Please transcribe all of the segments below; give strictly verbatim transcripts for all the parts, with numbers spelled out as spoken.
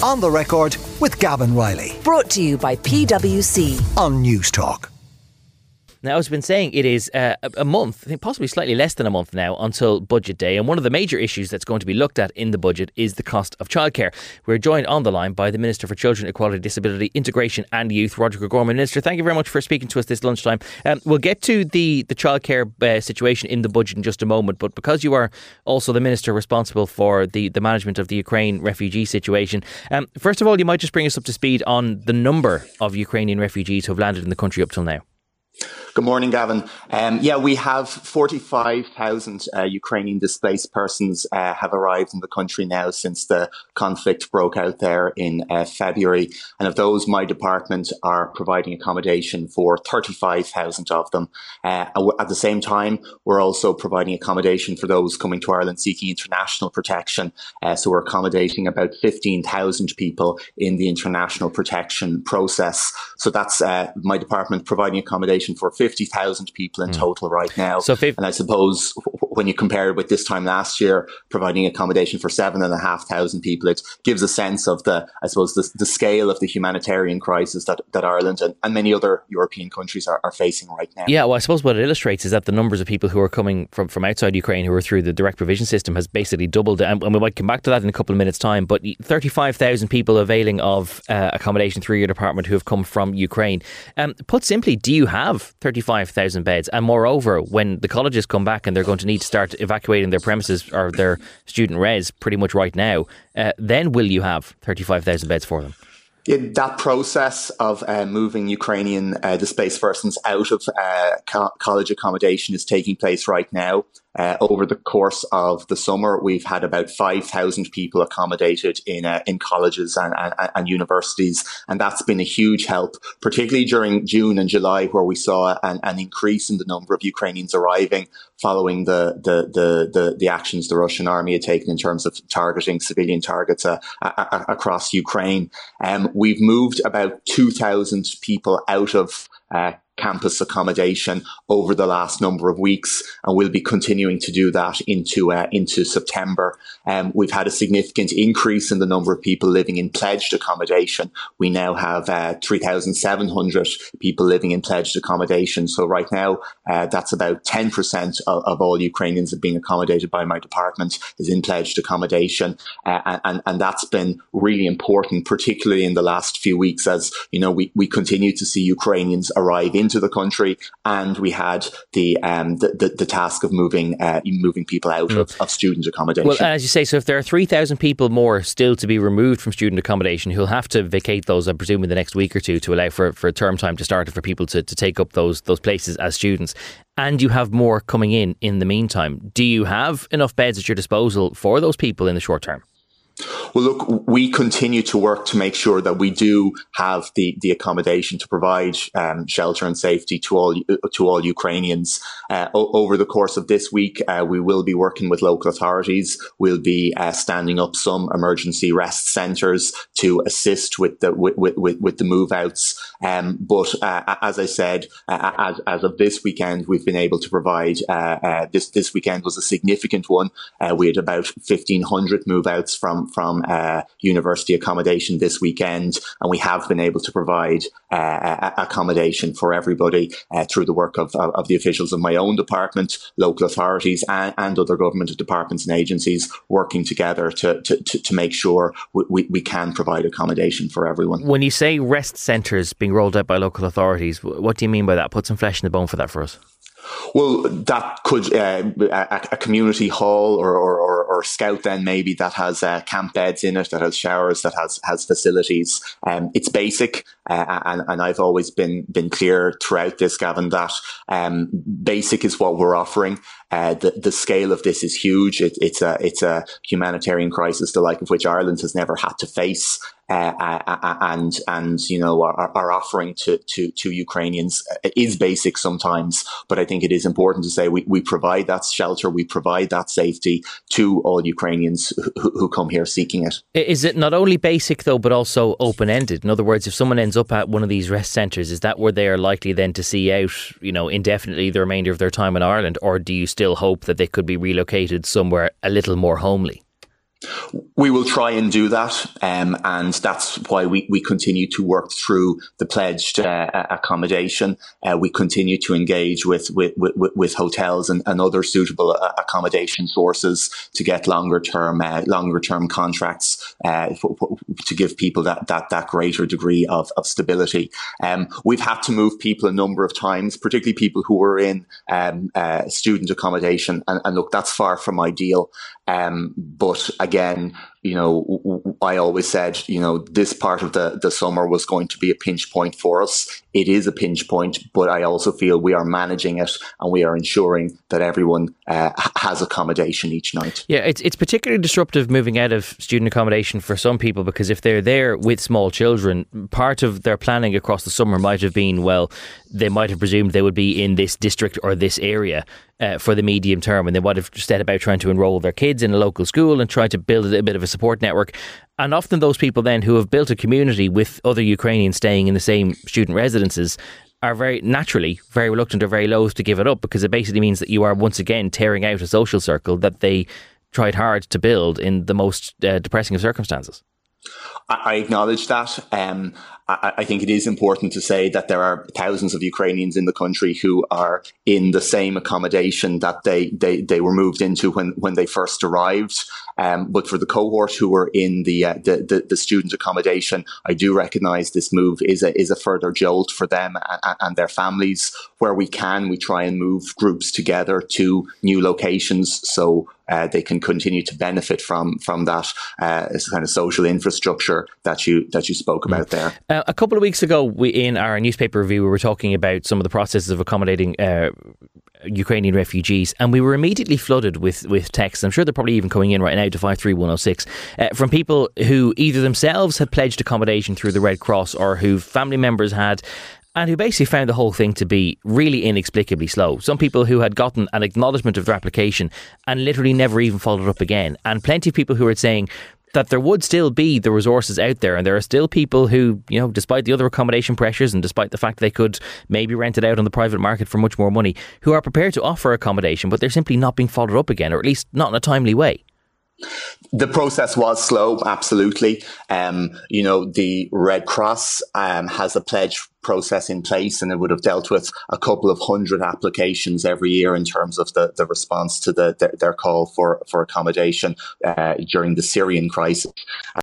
On the Record with Gavin Riley. Brought to you by PwC on News Talk. Now, as I've been saying, it is uh, a month, I think possibly slightly less than a month now, until Budget Day. And one of the major issues that's going to be looked at in the budget is the cost of childcare. We're joined on the line by the Minister for Children, Equality, Disability, Integration and Youth, Roderic O'Gorman. Minister, thank you very much for speaking to us this lunchtime. Um, we'll get to the, the childcare uh, situation in the budget in just a moment. But because you are also the Minister responsible for the, the management of the Ukraine refugee situation, um, first of all, you might just bring us up to speed on the number of Ukrainian refugees who have landed in the country up till now. Good morning, Gavin. Um, yeah, we have forty-five thousand uh, Ukrainian displaced persons uh, have arrived in the country now since the conflict broke out there in uh, February. And of those, my department are providing accommodation for thirty-five thousand of them. Uh, at the same time, we're also providing accommodation for those coming to Ireland seeking international protection. Uh, so we're accommodating about fifteen thousand people in the international protection process. So that's uh, my department providing accommodation for fifty thousand people in mm. total right now. So if, and I suppose when you compare it with this time last year, providing accommodation for seven and a half thousand people, it gives a sense of the, I suppose, the, the scale of the humanitarian crisis that, that Ireland and, and many other European countries are, are facing right now. Yeah, well, I suppose what it illustrates is that the numbers of people who are coming from, from outside Ukraine who are through the direct provision system has basically doubled. And, and we might come back to that in a couple of minutes' time. But thirty-five thousand people availing of uh, accommodation through your department who have come from Ukraine. Um, put simply, do you have thirty-five thousand beds? And moreover, when the colleges come back and they're going to need to start evacuating their premises or their student res pretty much right now, uh, then will you have thirty-five thousand beds for them? In that process of uh, moving Ukrainian uh, displaced persons out of uh, co- college accommodation is taking place right now. Uh, over the course of the summer, we've had about five thousand people accommodated in uh, in colleges and, and, and universities. And that's been a huge help, particularly during June and July, where we saw an, an increase in the number of Ukrainians arriving following the, the, the, the, the actions the Russian army had taken in terms of targeting civilian targets uh, uh, across Ukraine. Um, we've moved about two thousand people out of uh, campus accommodation over the last number of weeks, and we'll be continuing to do that into uh, into September. Um, we've had a significant increase in the number of people living in pledged accommodation. We now have uh, three thousand seven hundred people living in pledged accommodation. So right now, uh, that's about ten percent of, of all Ukrainians that are being accommodated by my department is in pledged accommodation. Uh, and, and that's been really important, particularly in the last few weeks, as you know, we, we continue to see Ukrainians arrive in into the country, and we had the um, the, the, the task of moving uh, moving people out mm. of, of student accommodation. Well, and as you say, so if there are three thousand people more still to be removed from student accommodation, who'll have to vacate those, I presume, in the next week or two to allow for, for term time to start and for people to, to take up those those places as students. And you have more coming in in the meantime. Do you have enough beds at your disposal for those people in the short term? Well, look, we continue to work to make sure that we do have the, the accommodation to provide um, shelter and safety to all to all Ukrainians. Uh, o- over the course of this week, uh, we will be working with local authorities. We'll be uh, standing up some emergency rest centres to assist with the with with, with the move outs. Um, but uh, as I said, uh, as as of this weekend, we've been able to provide. Uh, uh, this this weekend was a significant one. Uh, we had about fifteen hundred move outs from. from uh, university accommodation this weekend, and we have been able to provide uh, accommodation for everybody uh, through the work of, of, of the officials of my own department, local authorities and, and other government departments and agencies working together to, to, to, to make sure we, we can provide accommodation for everyone. When you say rest centres being rolled out by local authorities, what do you mean by that? Put some flesh in the bone for that for us. Well, that could uh, a, a community hall or, or, or, or scout then maybe that has uh, camp beds in it, that has showers, that has has facilities. Um, it's basic, uh, and, and I've always been been clear throughout this, Gavin, that um, basic is what we're offering. Uh, the, the scale of this is huge. It, it's a it's a humanitarian crisis, the like of which Ireland has never had to face. Uh, and and you know our, our offering to, to, to Ukrainians is basic sometimes, but I think it is important to say we, we provide that shelter, we provide that safety to all Ukrainians who, who come here seeking it. Is it not only basic though, but also open ended? In other words, if someone ends up at one of these rest centres, is that where they are likely then to see out, you know, indefinitely the remainder of their time in Ireland, or do you still hope that they could be relocated somewhere a little more homely? We will try and do that, um, and that's why we, we continue to work through the pledged uh, accommodation. Uh, we continue to engage with with, with, with hotels and, and other suitable uh, accommodation sources to get longer term uh, longer term contracts uh, for, for, to give people that that that greater degree of of stability. Um, we've had to move people a number of times, particularly people who were in um, uh, student accommodation, and, and look, that's far from ideal. Um, but again, you know, I always said, you know, this part of the, the summer was going to be a pinch point for us. It is a pinch point, but I also feel we are managing it and we are ensuring that everyone uh, has accommodation each night. Yeah, it's it's particularly disruptive moving out of student accommodation for some people, because if they're there with small children, part of their planning across the summer might have been, well, they might have presumed they would be in this district or this area Uh, for the medium term, and they might have set about trying to enrol their kids in a local school and try to build a bit of a support network. And often those people then who have built a community with other Ukrainians staying in the same student residences are very naturally very reluctant or very loath to give it up, because it basically means that you are once again tearing out a social circle that they tried hard to build in the most uh, depressing of circumstances. I acknowledge that. Um, I, I think it is important to say that there are thousands of Ukrainians in the country who are in the same accommodation that they, they, they were moved into when, when they first arrived. Um, but for the cohort who were in the, uh, the, the the student accommodation, I do recognise this move is a is a further jolt for them and, and their families. Where we can, we try and move groups together to new locations so uh, they can continue to benefit from from that uh, kind of social infrastructure that you that you spoke about there. Uh, a couple of weeks ago, we in our newspaper review, we were talking about some of the processes of accommodating Uh, Ukrainian refugees, and we were immediately flooded with with texts. I'm sure they're probably even coming in right now to five three one oh six uh, from people who either themselves had pledged accommodation through the Red Cross or who family members had, and who basically found the whole thing to be really inexplicably slow. Some people who had gotten an acknowledgement of their application and literally never even followed up again, and plenty of people who were saying that there would still be the resources out there, and there are still people who, you know, despite the other accommodation pressures and despite the fact they could maybe rent it out on the private market for much more money, who are prepared to offer accommodation, but they're simply not being followed up again, or at least not in a timely way. The process was slow, absolutely. Um, you know, the Red Cross um, has a pledge process in place, and it would have dealt with a couple of hundred applications every year in terms of the, the response to the, the, their call for, for accommodation uh, during the Syrian crisis.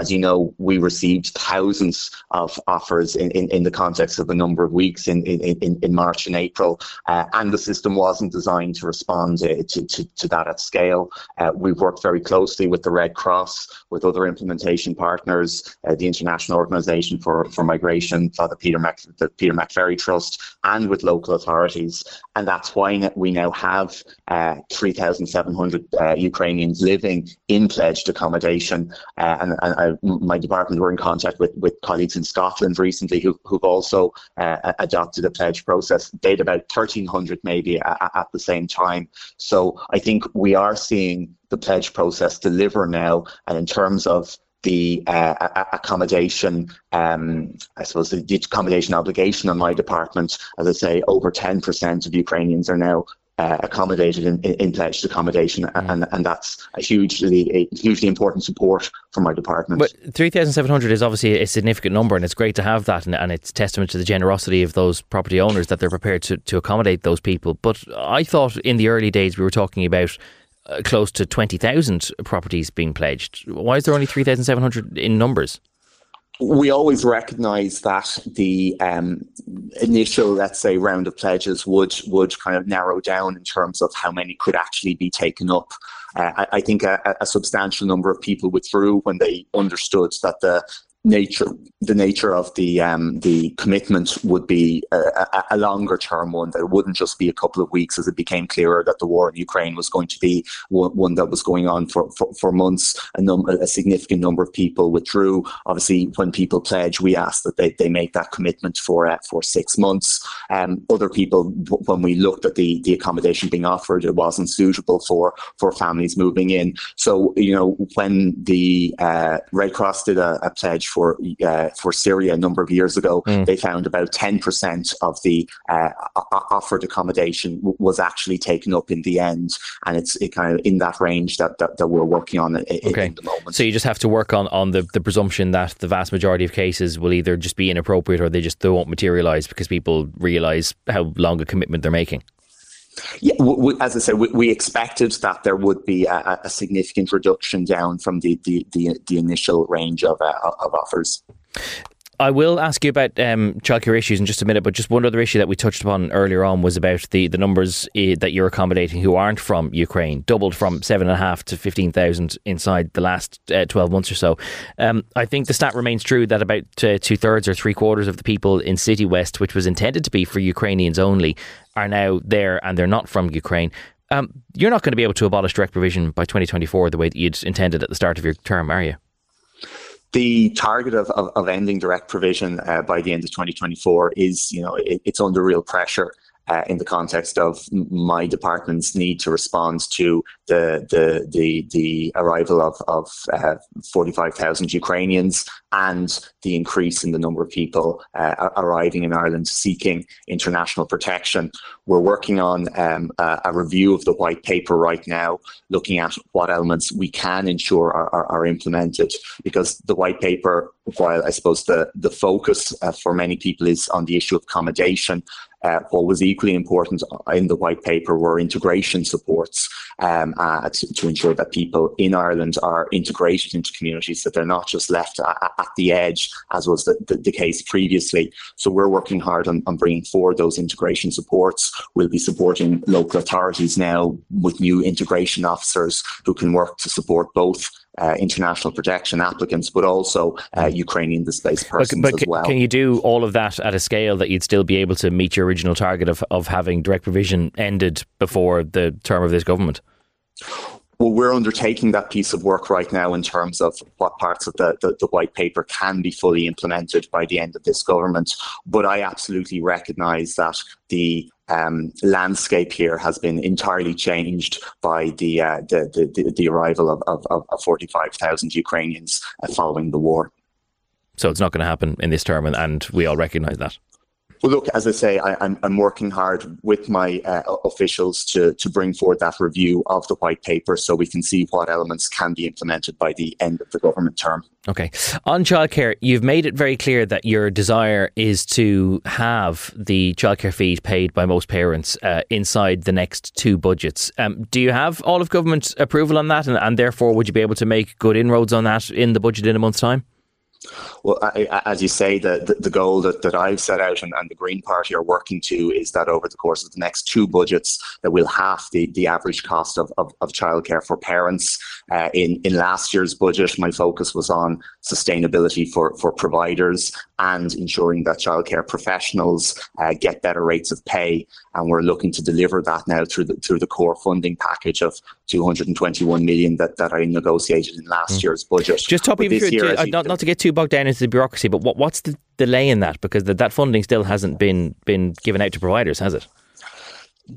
As you know, we received thousands of offers in, in, in the context of a number of weeks in, in, in March and April, uh, and the system wasn't designed to respond to, to, to that at scale. Uh, we've worked very closely with the Red Cross, with other implementation partners, uh, the International Organization for, for Migration, Father Peter McFerry, the Peter McFerry Trust, and with local authorities. And that's why we now have uh, three thousand seven hundred uh, Ukrainians living in pledged accommodation. Uh, and and I, my department were in contact with, with colleagues in Scotland recently who, who've also uh, adopted a pledge process. They'd about thirteen hundred maybe at, at the same time. So I think we are seeing the pledge process deliver now. And in terms of the uh, accommodation, um, I suppose the accommodation obligation on my department, as I say, over ten percent of Ukrainians are now uh, accommodated in, in, in pledged accommodation, mm. and and that's a hugely a hugely important support from my department. But three thousand seven hundred is obviously a significant number, and it's great to have that, and, and it's testament to the generosity of those property owners that they're prepared to, to accommodate those people. But I thought in the early days we were talking about close to twenty thousand properties being pledged. Why is there only three thousand seven hundred in numbers? We always recognise that the um, initial, let's say, round of pledges would would kind of narrow down in terms of how many could actually be taken up. Uh, I, I think a, a substantial number of people withdrew when they understood that the nature the nature of the um the commitment would be a, a, a longer term one, that it wouldn't just be a couple of weeks, as it became clearer that the war in Ukraine was going to be one, one that was going on for for, for months. A, num- a significant number of people withdrew. Obviously, when people pledge, we ask that they, they make that commitment for uh, for six months. Um other people, when we looked at the the accommodation being offered, it wasn't suitable for for families moving in. So, you know, when the uh Red Cross did a, a pledge for uh, for Syria a number of years ago, mm. they found about ten percent of the uh, offered accommodation w- was actually taken up in the end, and it's it kind of in that range that that, that we're working on in, okay. in the moment. So you just have to work on on the, the presumption that the vast majority of cases will either just be inappropriate or they just they won't materialise because people realise how long a commitment they're making. Yeah, we, as I said, we, we expected that there would be a, a significant reduction down from the the, the, the initial range of uh, of offers. I will ask you about um, childcare issues in just a minute, but just one other issue that we touched upon earlier on was about the, the numbers uh, that you're accommodating who aren't from Ukraine, doubled from seven and a half to fifteen thousand inside the last uh, twelve months or so. Um, I think the stat remains true that about uh, two thirds or three quarters of the people in City West, which was intended to be for Ukrainians only, are now there and they're not from Ukraine. Um, you're not going to be able to abolish direct provision by twenty twenty-four the way that you'd intended at the start of your term, are you? The target of, of, of ending direct provision uh, by the end of twenty twenty-four is, you know, it, it's under real pressure uh, in the context of my department's need to respond to the the the, the arrival of, of uh, forty-five thousand Ukrainians and the increase in the number of people uh, arriving in Ireland seeking international protection. We're working on um, a, a review of the white paper right now, looking at what elements we can ensure are, are, are implemented, because the white paper, while I suppose the, the focus uh, for many people is on the issue of accommodation, uh, what was equally important in the white paper were integration supports um, uh, to, to ensure that people in Ireland are integrated into communities, that they're not just left at, at the edge, as was the, the, the case previously. So we're working hard on, on bringing forward those integration supports. We'll be supporting local authorities now with new integration officers who can work to support both uh, international protection applicants, but also uh, Ukrainian displaced persons but, but as well. Can you do all of that at a scale that you'd still be able to meet your original target of, of having direct provision ended before the term of this government? Well, we're undertaking that piece of work right now in terms of what parts of the, the, the white paper can be fully implemented by the end of this government. But I absolutely recognise that the um, landscape here has been entirely changed by the uh, the, the, the arrival of, of, of forty-five thousand Ukrainians following the war. So it's not going to happen in this term, and, and we all recognise that. Well, look, as I say, I, I'm, I'm working hard with my uh, officials to, to bring forward that review of the white paper so we can see what elements can be implemented by the end of the government term. OK. On childcare, you've made it very clear that your desire is to have the childcare fees paid by most parents uh, inside the next two budgets. Um, do you have all of government approval on that? And, and therefore, would you be able to make good inroads on that in the budget in a month's time? Well, I, as you say, the, the, the goal that, that I've set out and, and the Green Party are working to is that over the course of the next two budgets that we'll halve the, the average cost of, of, of childcare for parents. Uh, in, in last year's budget, my focus was on sustainability for, for providers and ensuring that childcare professionals uh, get better rates of pay. And we're looking to deliver that now through the, through the core funding package of two hundred twenty-one million that, that I negotiated in last mm. year's budget. Just top even through, uh, not, not to get too bogged down into the bureaucracy, but what, what's the delay in that? Because the, that funding still hasn't been been given out to providers, has it?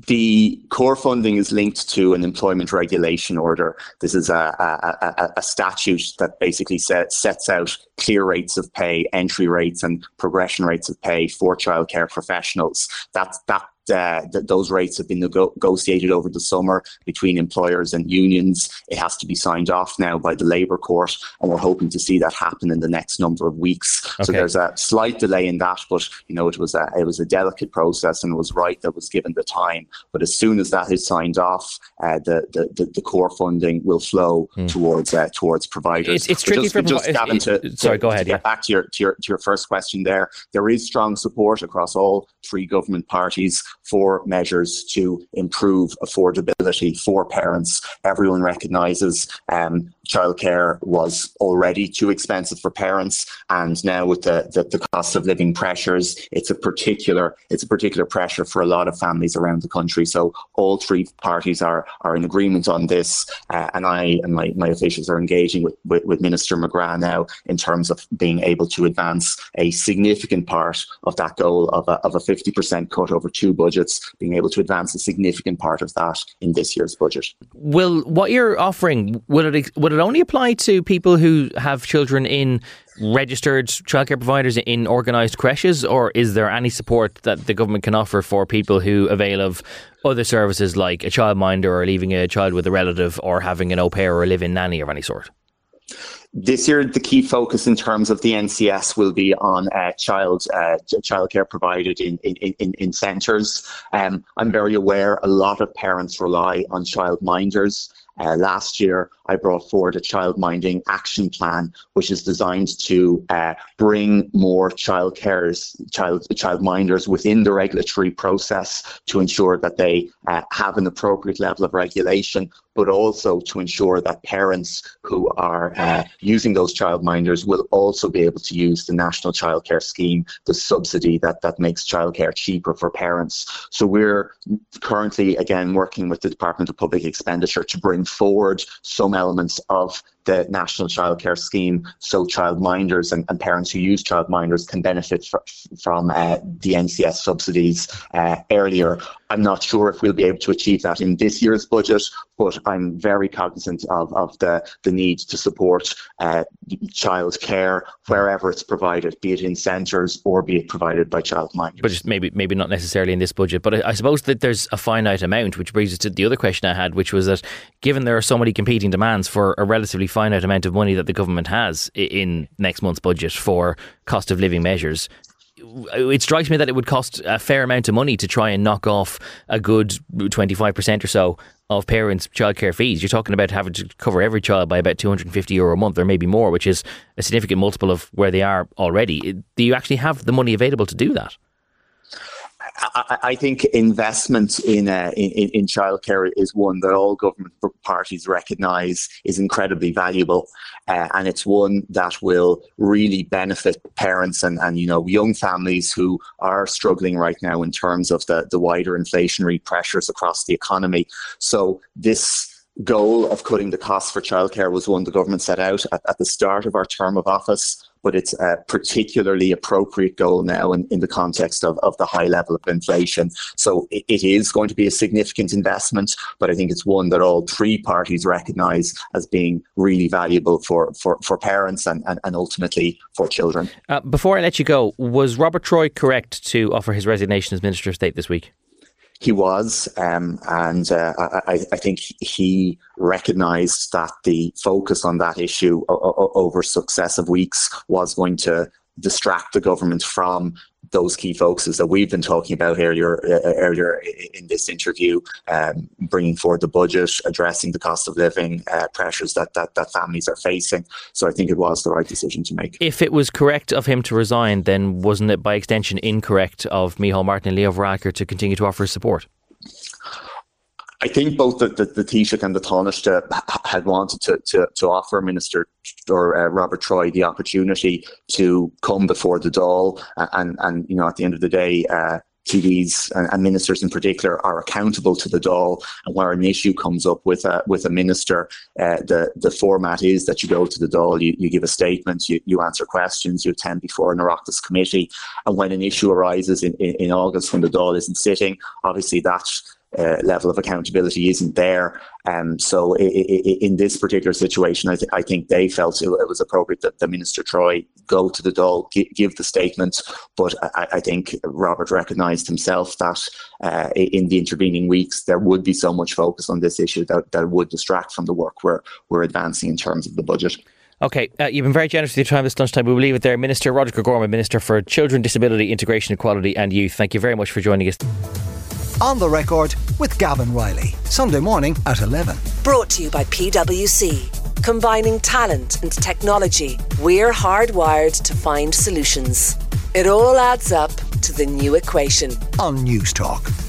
The core funding is linked to an employment regulation order. This is a, a, a, a statute that basically set, sets out clear rates of pay, entry rates and progression rates of pay for childcare professionals. That's that. Uh, that those rates have been nego- negotiated over the summer between employers and unions. It has to be signed off now by the Labour Court, and we're hoping to see that happen in the next number of weeks. Okay. So there's a slight delay in that, but you know it was a it was a delicate process, and it was right that was given the time. But as soon as that is signed off, uh, the, the, the the core funding will flow mm. towards uh, towards providers. It's, it's tricky just, for just Gavin to, to sorry, go ahead. To yeah. Get back to your, to your to your first question. There, there is strong support across all three government parties for measures to improve affordability for parents. Everyone recognises um, childcare was already too expensive for parents, and now with the, the, the cost of living pressures, it's a particular it's a particular pressure for a lot of families around the country. So all three parties are are in agreement on this, uh, and I and my, my officials are engaging with, with, with Minister McGrath now in terms of being able to advance a significant part of that goal of a, of a fifty percent cut over two budgets, being able to advance a significant part of that in this year's budget. Will what you're offering, will it, will it it only apply to people who have children in registered childcare providers in organised creches, or is there any support that the government can offer for people who avail of other services like a childminder or leaving a child with a relative or having an au pair or a live-in nanny of any sort? This year, the key focus in terms of the N C S will be on uh, child uh, childcare provided in in, in, in centres. Um, I'm very aware a lot of parents rely on childminders. Uh, last year, I brought forward a childminding action plan, which is designed to uh, bring more child carers, child childminders within the regulatory process to ensure that they uh, have an appropriate level of regulation, but also to ensure that parents who are uh, using those childminders will also be able to use the National Childcare Scheme, the subsidy that, that makes childcare cheaper for parents. So we're currently, again, working with the Department of Public Expenditure to bring forward some elements of the National Childcare Scheme, so childminders and, and parents who use childminders can benefit fr- from uh, the N C S subsidies uh, earlier. I'm not sure if we'll be able to achieve that in this year's budget, but I'm very cognizant of, of the, the need to support uh, child care wherever it's provided, be it in centres or be it provided by childminders. But just maybe maybe not necessarily in this budget, but I, I suppose that there's a finite amount, which brings us to the other question I had, which was that given there are so many competing demands for a relatively finite amount of money that the government has in next month's budget for cost of living measures, it strikes me that it would cost a fair amount of money to try and knock off a good twenty-five percent or so of parents' childcare fees. You're talking about having to cover every child by about two hundred fifty euro a month or maybe more, which is a significant multiple of where they are already. Do you actually have the money available to do that? I, I think investment in, uh, in in childcare is one that all government parties recognise is incredibly valuable, uh, and it's one that will really benefit parents and, and you know young families who are struggling right now in terms of the, the wider inflationary pressures across the economy. So this goal of cutting the costs for childcare was one the government set out at, at the start of our term of office, but it's a particularly appropriate goal now in, in the context of, of the high level of inflation. So it, it is going to be a significant investment, but I think it's one that all three parties recognise as being really valuable for, for, for parents and, and, and ultimately for children. Uh, before I let you go, was Robert Troy correct to offer his resignation as Minister of State this week? He was, um, and uh, I, I think he recognised that the focus on that issue o- o- over successive weeks was going to distract the government from those key focuses that we've been talking about earlier uh, earlier in this interview, um, bringing forward the budget, addressing the cost of living uh, pressures that, that that families are facing. So I think it was the right decision to make. If it was correct of him to resign, then wasn't it by extension incorrect of Micheál Martin and Leo Varadkar to continue to offer support? I think both the, the, the Taoiseach and the Taoiseach had wanted to, to, to offer Minister or uh, Robert Troy the opportunity to come before the Dáil, and, and you know, at the end of the day, uh, T Ds and, and ministers in particular are accountable to the Dáil, and where an issue comes up with a with a minister, uh, the the format is that you go to the Dáil, you, you give a statement, you, you answer questions, you attend before an Oireachtas committee, and when an issue arises in, in, in August when the Dáil isn't sitting, obviously that Uh, level of accountability isn't there. Um, so I- I- in this particular situation, I, th- I think they felt it was appropriate that the Minister Troy go to the Dáil, g- give the statement. But I, I think Robert recognised himself that uh, in the intervening weeks, there would be so much focus on this issue that, that would distract from the work we're, we're advancing in terms of the budget. OK, uh, you've been very generous with your time this lunchtime. We will leave it there. Minister Roderic O'Gorman, Minister for Children, Disability, Integration, Equality and Youth, thank you very much for joining us. On the Record with Gavin Riley, Sunday morning at eleven. Brought to you by PwC. Combining talent and technology, we're hardwired to find solutions. It all adds up to the new equation. On News Talk.